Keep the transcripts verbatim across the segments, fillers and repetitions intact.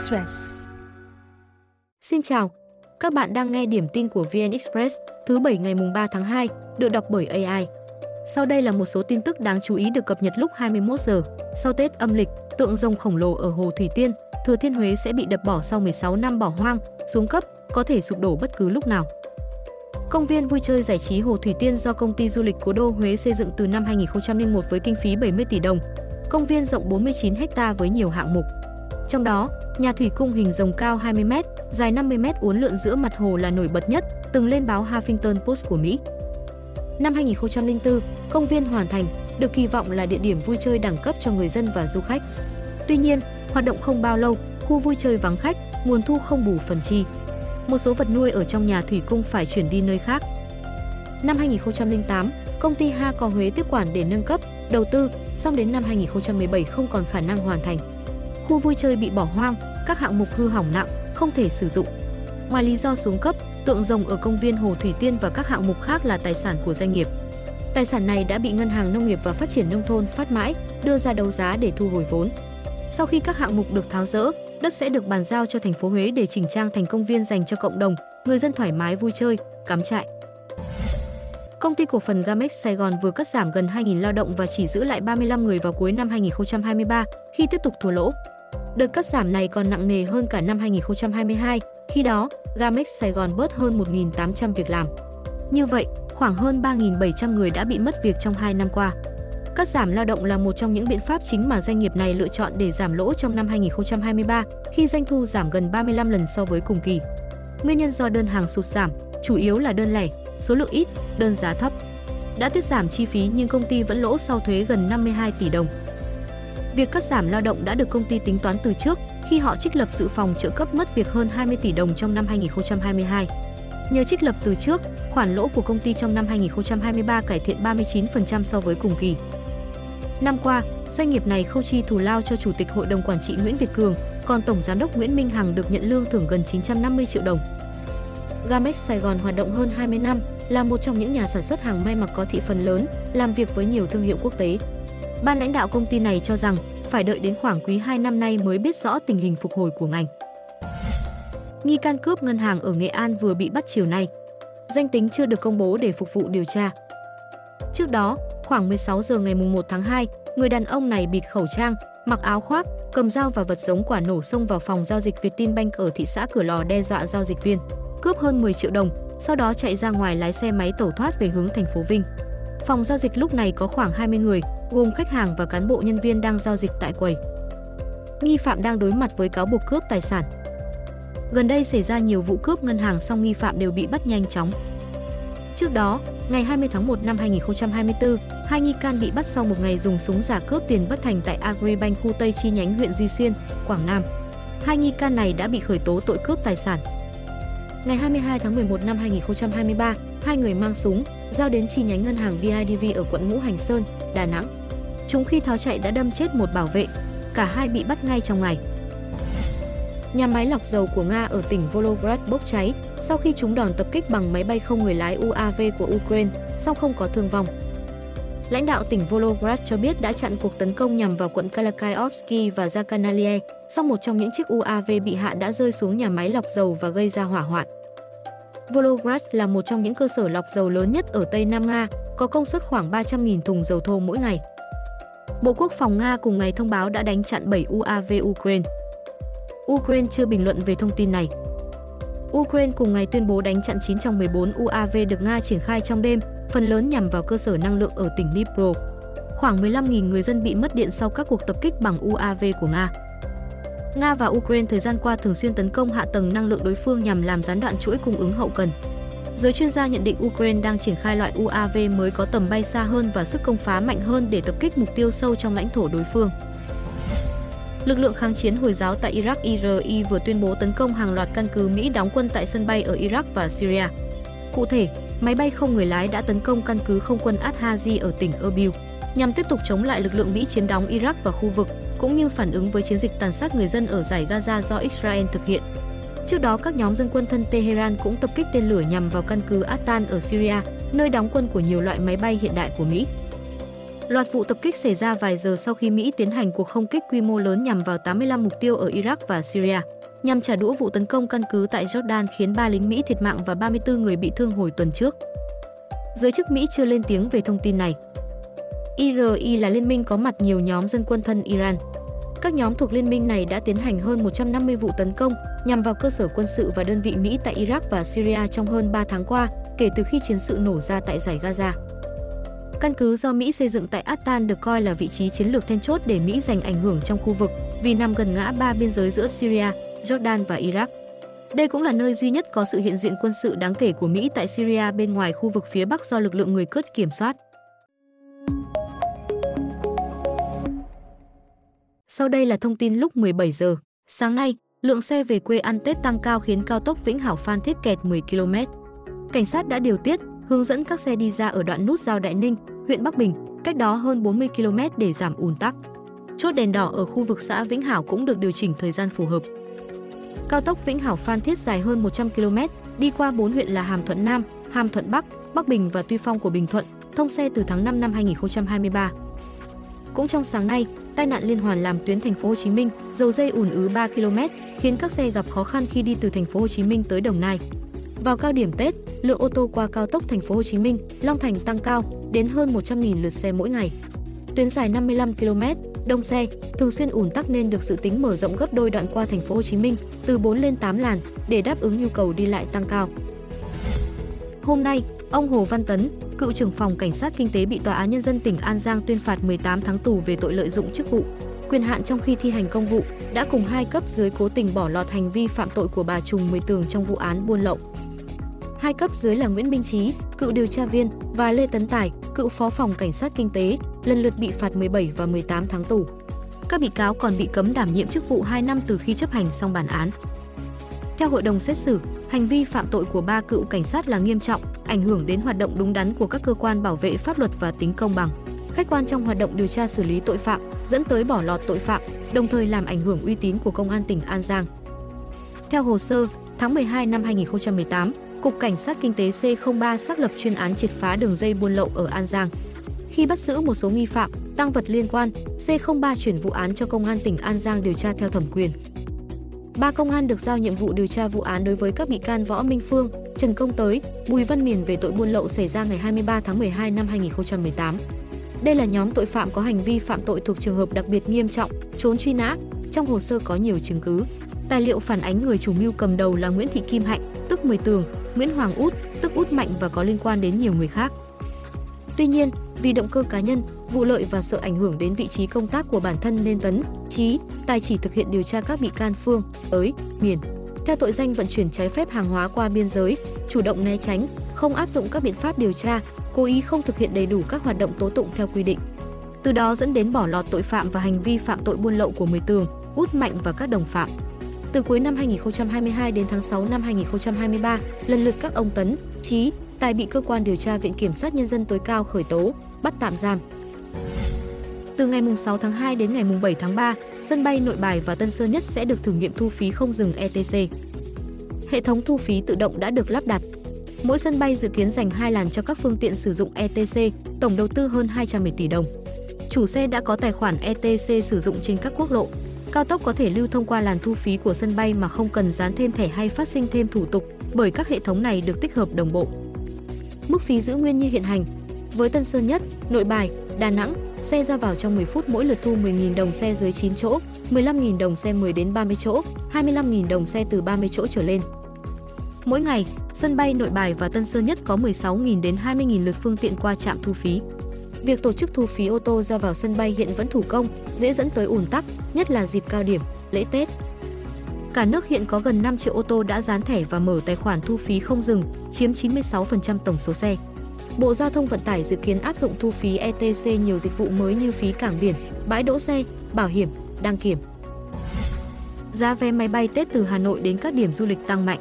Express. Xin chào, các bạn đang nghe điểm tin của vê en Express thứ bảy ngày ba tháng hai, được đọc bởi a i. Sau đây là một số tin tức đáng chú ý được cập nhật lúc hai mươi mốt giờ. Sau Tết âm lịch, tượng rồng khổng lồ ở Hồ Thủy Tiên, Thừa Thiên Huế sẽ bị đập bỏ sau mười sáu năm bỏ hoang, xuống cấp, có thể sụp đổ bất cứ lúc nào. Công viên vui chơi giải trí Hồ Thủy Tiên do công ty du lịch Cố đô Huế xây dựng từ năm hai nghìn không trăm lẻ một với kinh phí bảy mươi tỷ đồng. Công viên rộng bốn mươi chín héc ta với nhiều hạng mục. Trong đó, nhà thủy cung hình rồng cao hai mươi mét, dài năm mươi mét uốn lượn giữa mặt hồ là nổi bật nhất, từng lên báo Huffington Post của Mỹ. Năm hai nghìn không trăm lẻ bốn, công viên hoàn thành, được kỳ vọng là địa điểm vui chơi đẳng cấp cho người dân và du khách. Tuy nhiên, hoạt động không bao lâu, khu vui chơi vắng khách, nguồn thu không bù phần chi. Một số vật nuôi ở trong nhà thủy cung phải chuyển đi nơi khác. Năm hai nghìn không trăm lẻ tám, công ty Hà Cò Huế tiếp quản để nâng cấp, đầu tư, song đến năm hai nghìn không trăm mười bảy không còn khả năng hoàn thành. Khu vui chơi bị bỏ hoang, các hạng mục hư hỏng nặng, không thể sử dụng. Ngoài lý do xuống cấp, tượng rồng ở công viên Hồ Thủy Tiên và các hạng mục khác là tài sản của doanh nghiệp. Tài sản này đã bị Ngân hàng Nông nghiệp và Phát triển Nông thôn phát mãi, đưa ra đấu giá để thu hồi vốn. Sau khi các hạng mục được tháo dỡ, đất sẽ được bàn giao cho thành phố Huế để chỉnh trang thành công viên dành cho cộng đồng, người dân thoải mái vui chơi, cắm trại. Công ty cổ phần GAMEX Sài Gòn vừa cắt giảm gần hai nghìn lao động và chỉ giữ lại ba mươi lăm người vào cuối năm hai nghìn không trăm hai mươi ba khi tiếp tục thua lỗ. Đợt cắt giảm này còn nặng nề hơn cả năm hai nghìn không trăm hai mươi hai, khi đó GAMEX Sài Gòn bớt hơn một nghìn tám trăm việc làm. Như vậy, khoảng hơn ba nghìn bảy trăm người đã bị mất việc trong hai năm qua. Cắt giảm lao động là một trong những biện pháp chính mà doanh nghiệp này lựa chọn để giảm lỗ trong năm hai nghìn không trăm hai mươi ba, khi doanh thu giảm gần ba mươi lăm lần so với cùng kỳ. Nguyên nhân do đơn hàng sụt giảm, chủ yếu là đơn lẻ, số lượng ít, đơn giá thấp. Đã tiết giảm chi phí nhưng công ty vẫn lỗ sau thuế gần năm mươi hai tỷ đồng. Việc cắt giảm lao động đã được công ty tính toán từ trước khi họ trích lập dự phòng trợ cấp mất việc hơn hai mươi tỷ đồng trong năm hai nghìn không trăm hai mươi hai. Nhờ trích lập từ trước, khoản lỗ của công ty trong năm hai nghìn không trăm hai mươi ba cải thiện ba mươi chín phần trăm so với cùng kỳ. Năm qua, doanh nghiệp này không chi thù lao cho Chủ tịch Hội đồng Quản trị Nguyễn Việt Cường, còn Tổng Giám đốc Nguyễn Minh Hằng được nhận lương thưởng gần chín trăm năm mươi triệu đồng. GAMEX Sài Gòn hoạt động hơn hai mươi năm, là một trong những nhà sản xuất hàng may mặc có thị phần lớn, làm việc với nhiều thương hiệu quốc tế. Ban lãnh đạo công ty này cho rằng phải đợi đến khoảng quý hai năm nay mới biết rõ tình hình phục hồi của ngành. Nghi can cướp ngân hàng ở Nghệ An vừa bị bắt chiều nay. Danh tính chưa được công bố để phục vụ điều tra. Trước đó, khoảng mười sáu giờ ngày một tháng hai, người đàn ông này bịt khẩu trang, mặc áo khoác, cầm dao và vật giống quả nổ xông vào phòng giao dịch VietinBank ở thị xã Cửa Lò đe dọa giao dịch viên, cướp hơn mười triệu đồng, sau đó chạy ra ngoài lái xe máy tẩu thoát về hướng thành phố Vinh. Phòng giao dịch lúc này có khoảng hai mươi người, gồm khách hàng và cán bộ nhân viên đang giao dịch tại quầy. Nghi phạm đang đối mặt với cáo buộc cướp tài sản. Gần đây xảy ra nhiều vụ cướp ngân hàng song nghi phạm đều bị bắt nhanh chóng. Trước đó, ngày hai mươi tháng một năm hai nghìn không trăm hai mươi bốn, hai nghi can bị bắt sau một ngày dùng súng giả cướp tiền bất thành tại Agribank khu Tây chi nhánh huyện Duy Xuyên, Quảng Nam. Hai nghi can này đã bị khởi tố tội cướp tài sản. Ngày hai mươi hai tháng mười một năm hai nghìn không trăm hai mươi ba, hai người mang súng, giao đến chi nhánh ngân hàng bê i đê vê ở quận Ngũ Hành Sơn, Đà Nẵng. Chúng khi tháo chạy đã đâm chết một bảo vệ, cả hai bị bắt ngay trong ngày. Nhà máy lọc dầu của Nga ở tỉnh Volgograd bốc cháy sau khi chúng đòn tập kích bằng máy bay không người lái u a vê của Ukraine, song không có thương vong. Lãnh đạo tỉnh Volgograd cho biết đã chặn cuộc tấn công nhằm vào quận Kalakayovsky và Zakanalye, song một trong những chiếc u a vê bị hạ đã rơi xuống nhà máy lọc dầu và gây ra hỏa hoạn. Volgograd là một trong những cơ sở lọc dầu lớn nhất ở Tây Nam Nga, có công suất khoảng ba trăm nghìn thùng dầu thô mỗi ngày. Bộ Quốc phòng Nga cùng ngày thông báo đã đánh chặn bảy u a vê Ukraine. Ukraine chưa bình luận về thông tin này. Ukraine cùng ngày tuyên bố đánh chặn chín trong mười bốn u a vê được Nga triển khai trong đêm, phần lớn nhằm vào cơ sở năng lượng ở tỉnh Dnipro. Khoảng mười lăm nghìn người dân bị mất điện sau các cuộc tập kích bằng u a vê của Nga. Nga và Ukraine thời gian qua thường xuyên tấn công hạ tầng năng lượng đối phương nhằm làm gián đoạn chuỗi cung ứng hậu cần. Giới chuyên gia nhận định Ukraine đang triển khai loại u a vê mới có tầm bay xa hơn và sức công phá mạnh hơn để tập kích mục tiêu sâu trong lãnh thổ đối phương. Lực lượng kháng chiến Hồi giáo tại Iraq i rờ i vừa tuyên bố tấn công hàng loạt căn cứ Mỹ đóng quân tại sân bay ở Iraq và Syria. Cụ thể, máy bay không người lái đã tấn công căn cứ không quân Al-Hazi ở tỉnh Erbil, nhằm tiếp tục chống lại lực lượng Mỹ chiếm đóng Iraq và khu vực, cũng như phản ứng với chiến dịch tàn sát người dân ở dải Gaza do Israel thực hiện. Trước đó, các nhóm dân quân thân Tehran cũng tập kích tên lửa nhằm vào căn cứ Atan ở Syria, nơi đóng quân của nhiều loại máy bay hiện đại của Mỹ. Loạt vụ tập kích xảy ra vài giờ sau khi Mỹ tiến hành cuộc không kích quy mô lớn nhằm vào tám mươi lăm mục tiêu ở Iraq và Syria, nhằm trả đũa vụ tấn công căn cứ tại Jordan khiến ba lính Mỹ thiệt mạng và ba mươi tư người bị thương hồi tuần trước. Giới chức Mỹ chưa lên tiếng về thông tin này. i rờ i là liên minh có mặt nhiều nhóm dân quân thân Iran. Các nhóm thuộc liên minh này đã tiến hành hơn một trăm năm mươi vụ tấn công nhằm vào cơ sở quân sự và đơn vị Mỹ tại Iraq và Syria trong hơn ba tháng qua, kể từ khi chiến sự nổ ra tại Dải Gaza. Căn cứ do Mỹ xây dựng tại Atlan được coi là vị trí chiến lược then chốt để Mỹ giành ảnh hưởng trong khu vực vì nằm gần ngã ba biên giới giữa Syria, Jordan và Iraq. Đây cũng là nơi duy nhất có sự hiện diện quân sự đáng kể của Mỹ tại Syria bên ngoài khu vực phía Bắc do lực lượng người Kurd kiểm soát. Sau đây là thông tin lúc mười bảy giờ. Sáng nay, lượng xe về quê ăn Tết tăng cao khiến cao tốc Vĩnh Hảo Phan Thiết kẹt mười ki lô mét. Cảnh sát đã điều tiết, hướng dẫn các xe đi ra ở đoạn nút giao Đại Ninh, huyện Bắc Bình, cách đó hơn bốn mươi ki lô mét để giảm ùn tắc. Chốt đèn đỏ ở khu vực xã Vĩnh Hảo cũng được điều chỉnh thời gian phù hợp. Cao tốc Vĩnh Hảo Phan Thiết dài hơn một trăm ki lô mét, đi qua bốn huyện là Hàm Thuận Nam, Hàm Thuận Bắc, Bắc Bình và Tuy Phong của Bình Thuận, thông xe từ tháng năm năm hai nghìn không trăm hai mươi ba. Cũng trong sáng nay, tai nạn liên hoàn làm tuyến thành phố Hồ Chí Minh dầu dây ùn ứ ba ki lô mét, khiến các xe gặp khó khăn khi đi từ thành phố Hồ Chí Minh tới Đồng Nai. Vào cao điểm Tết, lượng ô tô qua cao tốc thành phố Hồ Chí Minh, Long Thành tăng cao đến hơn một trăm nghìn lượt xe mỗi ngày. Tuyến dài năm mươi lăm ki lô mét, đông xe, thường xuyên ùn tắc nên được dự tính mở rộng gấp đôi đoạn qua thành phố Hồ Chí Minh từ bốn lên tám làn để đáp ứng nhu cầu đi lại tăng cao. Hôm nay, ông Hồ Văn Tấn, cựu trưởng phòng cảnh sát kinh tế bị Tòa án Nhân dân tỉnh An Giang tuyên phạt mười tám tháng tù về tội lợi dụng chức vụ, quyền hạn trong khi thi hành công vụ, đã cùng hai cấp dưới cố tình bỏ lọt hành vi phạm tội của bà Trùm Mười Tường trong vụ án buôn lậu. Hai cấp dưới là Nguyễn Minh Trí, cựu điều tra viên, và Lê Tấn Tài, cựu phó phòng cảnh sát kinh tế, lần lượt bị phạt mười bảy và mười tám tháng tù. Các bị cáo còn bị cấm đảm nhiệm chức vụ hai năm từ khi chấp hành xong bản án. Theo hội đồng xét xử, hành vi phạm tội của ba cựu cảnh sát là nghiêm trọng, ảnh hưởng đến hoạt động đúng đắn của các cơ quan bảo vệ pháp luật và tính công bằng, khách quan trong hoạt động điều tra xử lý tội phạm, dẫn tới bỏ lọt tội phạm, đồng thời làm ảnh hưởng uy tín của Công an tỉnh An Giang. Theo hồ sơ, tháng mười hai năm hai nghìn không trăm mười tám, Cục Cảnh sát Kinh tế C không ba xác lập chuyên án triệt phá đường dây buôn lậu ở An Giang. Khi bắt giữ một số nghi phạm, tang vật liên quan, C không ba chuyển vụ án cho Công an tỉnh An Giang điều tra theo thẩm quyền. Ba công an được giao nhiệm vụ điều tra vụ án đối với các bị can Võ Minh Phương, Trần Công Tới, Bùi Văn Miền về tội buôn lậu xảy ra ngày hai mươi ba tháng mười hai năm hai nghìn không trăm mười tám. Đây là nhóm tội phạm có hành vi phạm tội thuộc trường hợp đặc biệt nghiêm trọng, trốn truy nã, trong hồ sơ có nhiều chứng cứ. Tài liệu phản ánh người chủ mưu cầm đầu là Nguyễn Thị Kim Hạnh, tức Mười Tường, Nguyễn Hoàng Út, tức Út Mạnh và có liên quan đến nhiều người khác. Tuy nhiên, vì động cơ cá nhân, vụ lợi và sợ ảnh hưởng đến vị trí công tác của bản thân nên Tấn, Trí, Tài chỉ thực hiện điều tra các bị can Phương, Ới, Miền theo tội danh vận chuyển trái phép hàng hóa qua biên giới, chủ động né tránh, không áp dụng các biện pháp điều tra, cố ý không thực hiện đầy đủ các hoạt động tố tụng theo quy định. Từ đó dẫn đến bỏ lọt tội phạm và hành vi phạm tội buôn lậu của Mười Tường, Út Mạnh và các đồng phạm. Từ cuối năm hai nghìn không trăm hai mươi hai đến tháng sáu năm hai nghìn không trăm hai mươi ba, lần lượt các ông Tấn, Trí, Tài bị cơ quan điều tra Viện Kiểm sát Nhân dân tối cao khởi tố, bắt tạm giam. Từ ngày sáu tháng hai đến ngày bảy tháng ba, sân bay Nội Bài và Tân Sơn Nhất sẽ được thử nghiệm thu phí không dừng E T C. Hệ thống thu phí tự động đã được lắp đặt. Mỗi sân bay dự kiến dành hai làn cho các phương tiện sử dụng E T C, tổng đầu tư hơn hai trăm mười tỷ đồng. Chủ xe đã có tài khoản E T C sử dụng trên các quốc lộ. Cao tốc có thể lưu thông qua làn thu phí của sân bay mà không cần dán thêm thẻ hay phát sinh thêm thủ tục, bởi các hệ thống này được tích hợp đồng bộ. Mức phí giữ nguyên như hiện hành. Với Tân Sơn Nhất, Nội Bài, Đà Nẵng, xe ra vào trong mười phút mỗi lượt thu mười nghìn đồng xe dưới chín chỗ, mười lăm nghìn đồng xe mười đến ba mươi chỗ, hai mươi lăm nghìn đồng xe từ ba mươi chỗ trở lên. Mỗi ngày, sân bay Nội Bài và Tân Sơn Nhất có mười sáu nghìn đến hai mươi nghìn lượt phương tiện qua trạm thu phí. Việc tổ chức thu phí ô tô ra vào sân bay hiện vẫn thủ công, dễ dẫn tới ùn tắc, nhất là dịp cao điểm, lễ Tết. Cả nước hiện có gần năm triệu ô tô đã dán thẻ và mở tài khoản thu phí không dừng, chiếm chín mươi sáu phần trăm tổng số xe. Bộ Giao thông Vận tải dự kiến áp dụng thu phí E T C nhiều dịch vụ mới như phí cảng biển, bãi đỗ xe, bảo hiểm, đăng kiểm. Giá vé máy bay Tết từ Hà Nội đến các điểm du lịch tăng mạnh.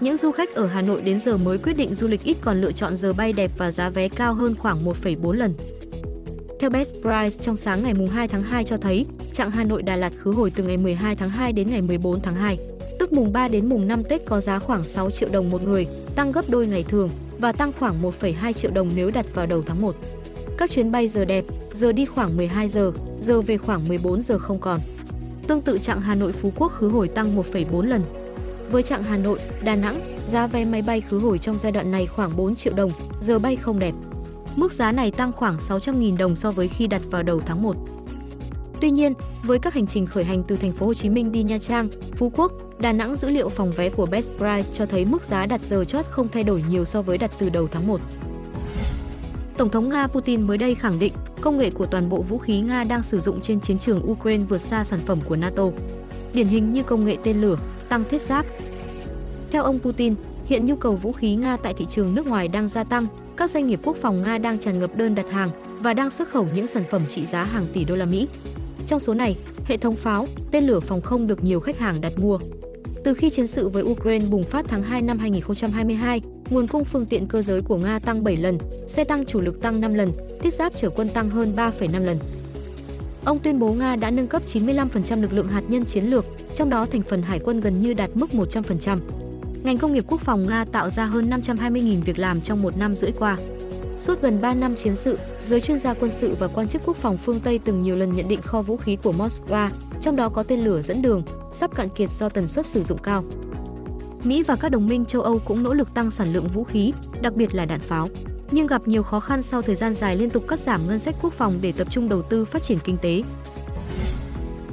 Những du khách ở Hà Nội đến giờ mới quyết định du lịch ít còn lựa chọn giờ bay đẹp và giá vé cao hơn khoảng một phẩy bốn lần. Theo Best Price trong sáng ngày hai tháng hai cho thấy, chặng Hà Nội Đà Lạt khứ hồi từ ngày mười hai tháng hai đến ngày mười bốn tháng hai, tức mùng ba đến mùng năm Tết có giá khoảng sáu triệu đồng một người, tăng gấp đôi ngày thường và tăng khoảng một phẩy hai triệu đồng nếu đặt vào đầu tháng một. Các chuyến bay giờ đẹp, giờ đi khoảng mười hai giờ, giờ về khoảng mười bốn giờ không còn. Tương tự chặng Hà Nội Phú Quốc khứ hồi tăng một phẩy bốn lần. Với chặng Hà Nội, Đà Nẵng, giá vé máy bay khứ hồi trong giai đoạn này khoảng bốn triệu đồng, giờ bay không đẹp. Mức giá này tăng khoảng sáu trăm nghìn đồng so với khi đặt vào đầu tháng một. Tuy nhiên, với các hành trình khởi hành từ thành phố Hồ Chí Minh đi Nha Trang, Phú Quốc, Đà Nẵng, dữ liệu phòng vé của Best Price cho thấy mức giá đặt giờ chót không thay đổi nhiều so với đặt từ đầu tháng một. Tổng thống Nga Putin mới đây khẳng định, công nghệ của toàn bộ vũ khí Nga đang sử dụng trên chiến trường Ukraine vượt xa sản phẩm của NATO, điển hình như công nghệ tên lửa, tăng thiết giáp. Theo ông Putin, hiện nhu cầu vũ khí Nga tại thị trường nước ngoài đang gia tăng, các doanh nghiệp quốc phòng Nga đang tràn ngập đơn đặt hàng và đang xuất khẩu những sản phẩm trị giá hàng tỷ đô la Mỹ. Trong số này, hệ thống pháo, tên lửa phòng không được nhiều khách hàng đặt mua. Từ khi chiến sự với Ukraine bùng phát tháng hai năm hai nghìn không trăm hai mươi hai, nguồn cung phương tiện cơ giới của Nga tăng bảy lần, xe tăng chủ lực tăng năm lần, thiết giáp chở quân tăng hơn ba phẩy năm lần. Ông tuyên bố Nga đã nâng cấp chín mươi lăm phần trăm lực lượng hạt nhân chiến lược, trong đó thành phần hải quân gần như đạt mức một trăm phần trăm. Ngành công nghiệp quốc phòng Nga tạo ra hơn năm trăm hai mươi nghìn việc làm trong một năm rưỡi qua. Suốt gần ba năm chiến sự, giới chuyên gia quân sự và quan chức quốc phòng phương Tây từng nhiều lần nhận định kho vũ khí của Moscow, trong đó có tên lửa dẫn đường, sắp cạn kiệt do tần suất sử dụng cao. Mỹ và các đồng minh châu Âu cũng nỗ lực tăng sản lượng vũ khí, đặc biệt là đạn pháo, nhưng gặp nhiều khó khăn sau thời gian dài liên tục cắt giảm ngân sách quốc phòng để tập trung đầu tư phát triển kinh tế.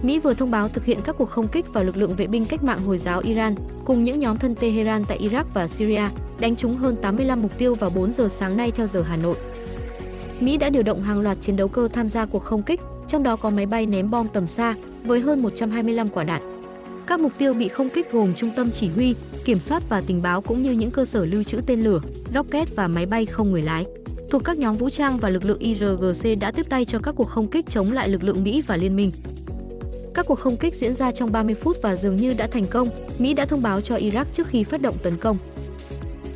Mỹ vừa thông báo thực hiện các cuộc không kích vào lực lượng vệ binh cách mạng Hồi giáo Iran cùng những nhóm thân Tehran tại Iraq và Syria, đánh trúng hơn tám mươi lăm mục tiêu vào bốn giờ sáng nay theo giờ Hà Nội. Mỹ đã điều động hàng loạt chiến đấu cơ tham gia cuộc không kích, trong đó có máy bay ném bom tầm xa với hơn một trăm hai mươi lăm quả đạn. Các mục tiêu bị không kích gồm trung tâm chỉ huy, kiểm soát và tình báo cũng như những cơ sở lưu trữ tên lửa, rocket và máy bay không người lái. Thuộc các nhóm vũ trang và lực lượng I R G C đã tiếp tay cho các cuộc không kích chống lại lực lượng Mỹ và liên minh. Các cuộc không kích diễn ra trong ba mươi phút và dường như đã thành công, Mỹ đã thông báo cho Iraq trước khi phát động tấn công.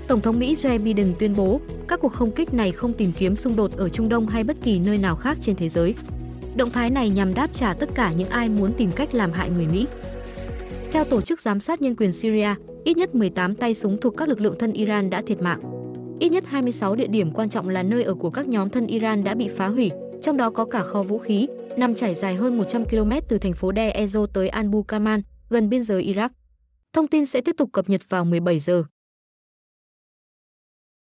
Tổng thống Mỹ Joe Biden tuyên bố, các cuộc không kích này không tìm kiếm xung đột ở Trung Đông hay bất kỳ nơi nào khác trên thế giới. Động thái này nhằm đáp trả tất cả những ai muốn tìm cách làm hại người Mỹ. Theo Tổ chức Giám sát Nhân quyền Syria, ít nhất mười tám tay súng thuộc các lực lượng thân Iran đã thiệt mạng. Ít nhất hai mươi sáu địa điểm quan trọng là nơi ở của các nhóm thân Iran đã bị phá hủy, trong đó có cả kho vũ khí, nằm trải dài hơn một trăm ki lô mét từ thành phố Deir ez-Zor tới Al-Bukaman, gần biên giới Iraq. Thông tin sẽ tiếp tục cập nhật vào mười bảy giờ.